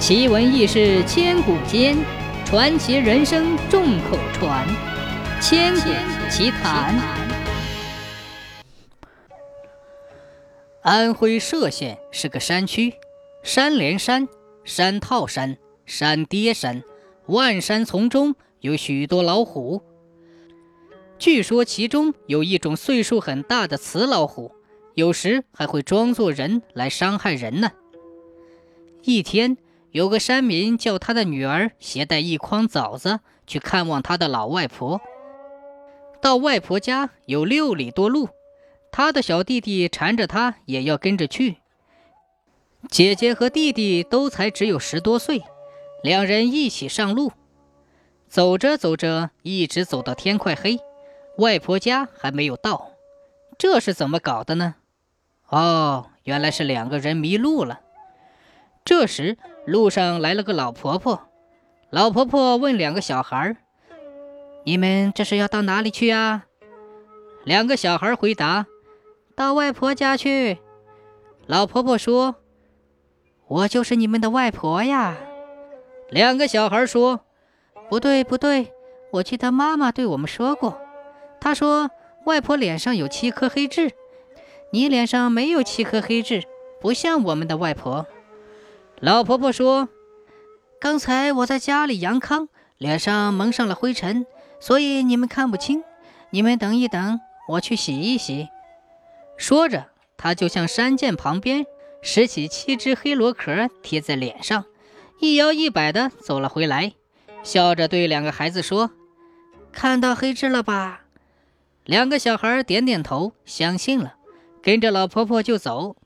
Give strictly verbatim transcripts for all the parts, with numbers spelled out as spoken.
奇闻异事千古间，传奇人生众口传。千古奇谈。安徽歙县是个山区，山连山，山套山，山跌山，万山丛中有许多老虎。据说其中有一种岁数很大的雌老虎，有时还会装作人来伤害人呢。一天，有个山民叫他的女儿携带一筐枣子去看望他的老外婆。到外婆家有六里多路，他的小弟弟缠着他也要跟着去。姐姐和弟弟都才只有十多岁，两人一起上路。走着走着，一直走到天快黑，外婆家还没有到。这是怎么搞的呢？哦，原来是两个人迷路了。这时路上来了个老婆婆，老婆婆问两个小孩，你们这是要到哪里去啊？两个小孩回答，到外婆家去。老婆婆说，我就是你们的外婆呀。两个小孩说，不对不对，我记得妈妈对我们说过，她说外婆脸上有七颗黑痣，你脸上没有七颗黑痣，不像我们的外婆。老婆婆说，刚才我在家里阳康，脸上蒙上了灰尘，所以你们看不清，你们等一等，我去洗一洗。说着，她就向山涧旁边拾起七只黑螺壳贴在脸上，一摇一摆地走了回来，笑着对两个孩子说，看到黑痣了吧？两个小孩点点头，相信了，跟着老婆婆就走。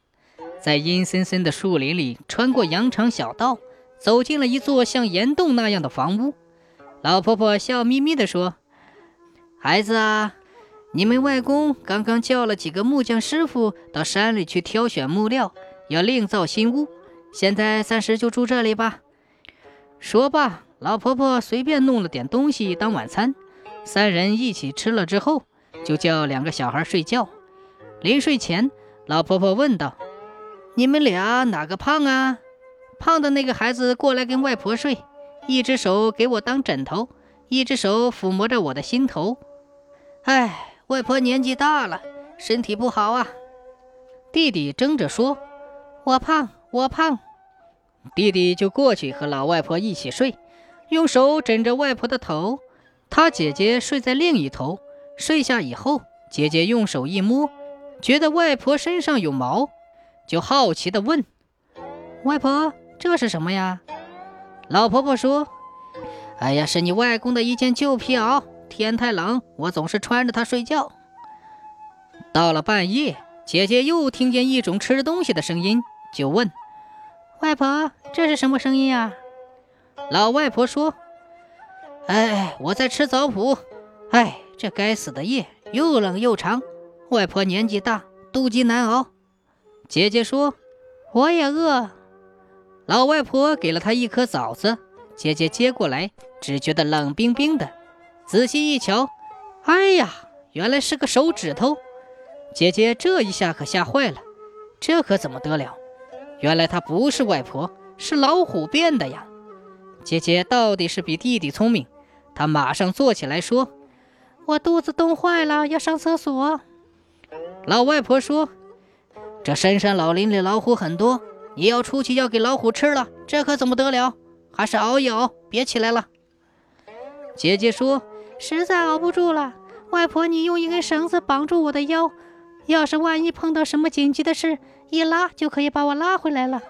在阴森森的树林里穿过羊肠小道，走进了一座像岩洞那样的房屋。老婆婆笑眯眯地说，孩子啊，你们外公刚刚叫了几个木匠师傅到山里去挑选木料，要另造新屋，现在暂时就住这里吧。说罢，老婆婆随便弄了点东西当晚餐，三人一起吃了之后，就叫两个小孩睡觉。临睡前，老婆婆问道，你们俩哪个胖啊？胖的那个孩子过来跟外婆睡，一只手给我当枕头，一只手抚摸着我的心头。哎，外婆年纪大了，身体不好啊。弟弟争着说，我胖我胖。弟弟就过去和老外婆一起睡，用手枕着外婆的头，他姐姐睡在另一头。睡下以后，姐姐用手一摸，觉得外婆身上有毛，就好奇地问，外婆，这是什么呀？老婆婆说，哎呀，是你外公的一件旧皮袄，天太冷，我总是穿着它睡觉。到了半夜，姐姐又听见一种吃东西的声音，就问，外婆，这是什么声音啊？老外婆说，哎，我在吃枣脯，哎，这该死的夜，又冷又长，外婆年纪大，肚饥难熬。姐姐说，我也饿。老外婆给了她一颗枣子，姐姐接过来，只觉得冷冰冰的，仔细一瞧，哎呀，原来是个手指头。姐姐这一下可吓坏了，这可怎么得了？原来她不是外婆，是老虎变的呀。姐姐到底是比弟弟聪明，她马上坐起来说，我肚子冻坏了，要上厕所。老外婆说，这深山老林里老虎很多，你要出去要给老虎吃了，这可怎么得了？还是熬一熬，别起来了。姐姐说，实在熬不住了，外婆你用一根绳子绑住我的腰，要是万一碰到什么紧急的事，一拉就可以把我拉回来了。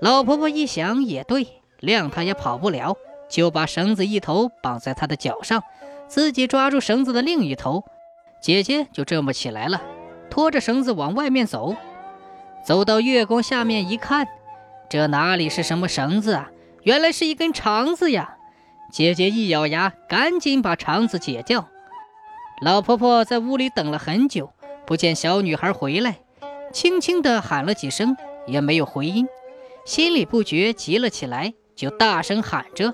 老婆婆一想也对，谅她也跑不了，就把绳子一头绑在她的脚上，自己抓住绳子的另一头，姐姐就这么起来了，拖着绳子往外面走。走到月宫下面一看，这哪里是什么绳子啊，原来是一根肠子呀。姐姐一咬牙，赶紧把肠子解掉。老婆婆在屋里等了很久，不见小女孩回来，轻轻地喊了几声也没有回音，心里不觉急了起来，就大声喊着，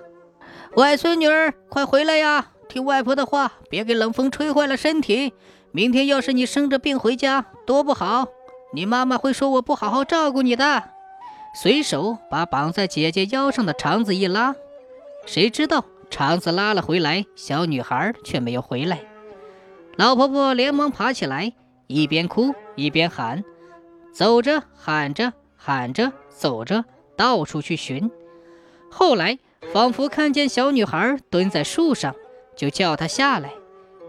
外孙女儿，快回来呀，听外婆的话，别给冷风吹坏了身体，明天要是你生着病回家多不好，你妈妈会说我不好好照顾你的。随手把绑在姐姐腰上的肠子一拉，谁知道肠子拉了回来，小女孩却没有回来。老婆婆连忙爬起来，一边哭一边喊，走着喊着喊着走着，到处去寻。后来仿佛看见小女孩蹲在树上，就叫她下来。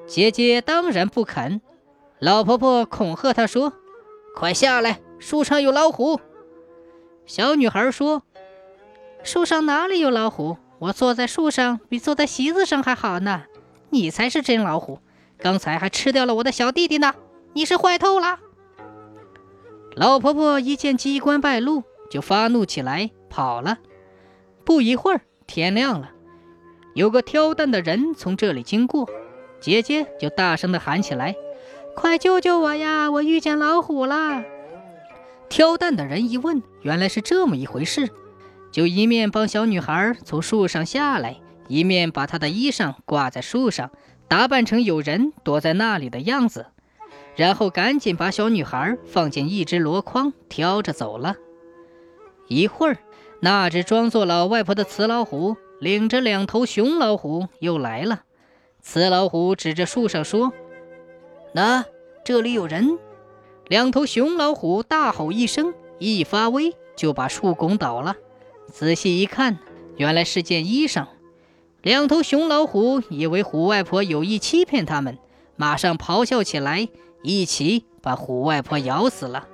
姐姐当然不肯，老婆婆恐吓她说，快下来，树上有老虎。小女孩说，树上哪里有老虎，我坐在树上比坐在席子上还好呢，你才是真老虎，刚才还吃掉了我的小弟弟呢，你是坏透了。老婆婆一见机关败露，就发怒起来跑了。不一会儿天亮了，有个挑担的人从这里经过，姐姐就大声地喊起来，快救救我呀，我遇见老虎啦！挑担的人一问，原来是这么一回事，就一面帮小女孩从树上下来，一面把她的衣裳挂在树上，打扮成有人躲在那里的样子，然后赶紧把小女孩放进一只箩筐，挑着走了。一会儿，那只装作老外婆的雌老虎领着两头雄老虎又来了。雌老虎指着树上说，那这里有人。两头雄老虎大吼一声，一发威就把树拱倒了。仔细一看，原来是件衣裳。两头雄老虎以为虎外婆有意欺骗他们，马上咆哮起来，一起把虎外婆咬死了。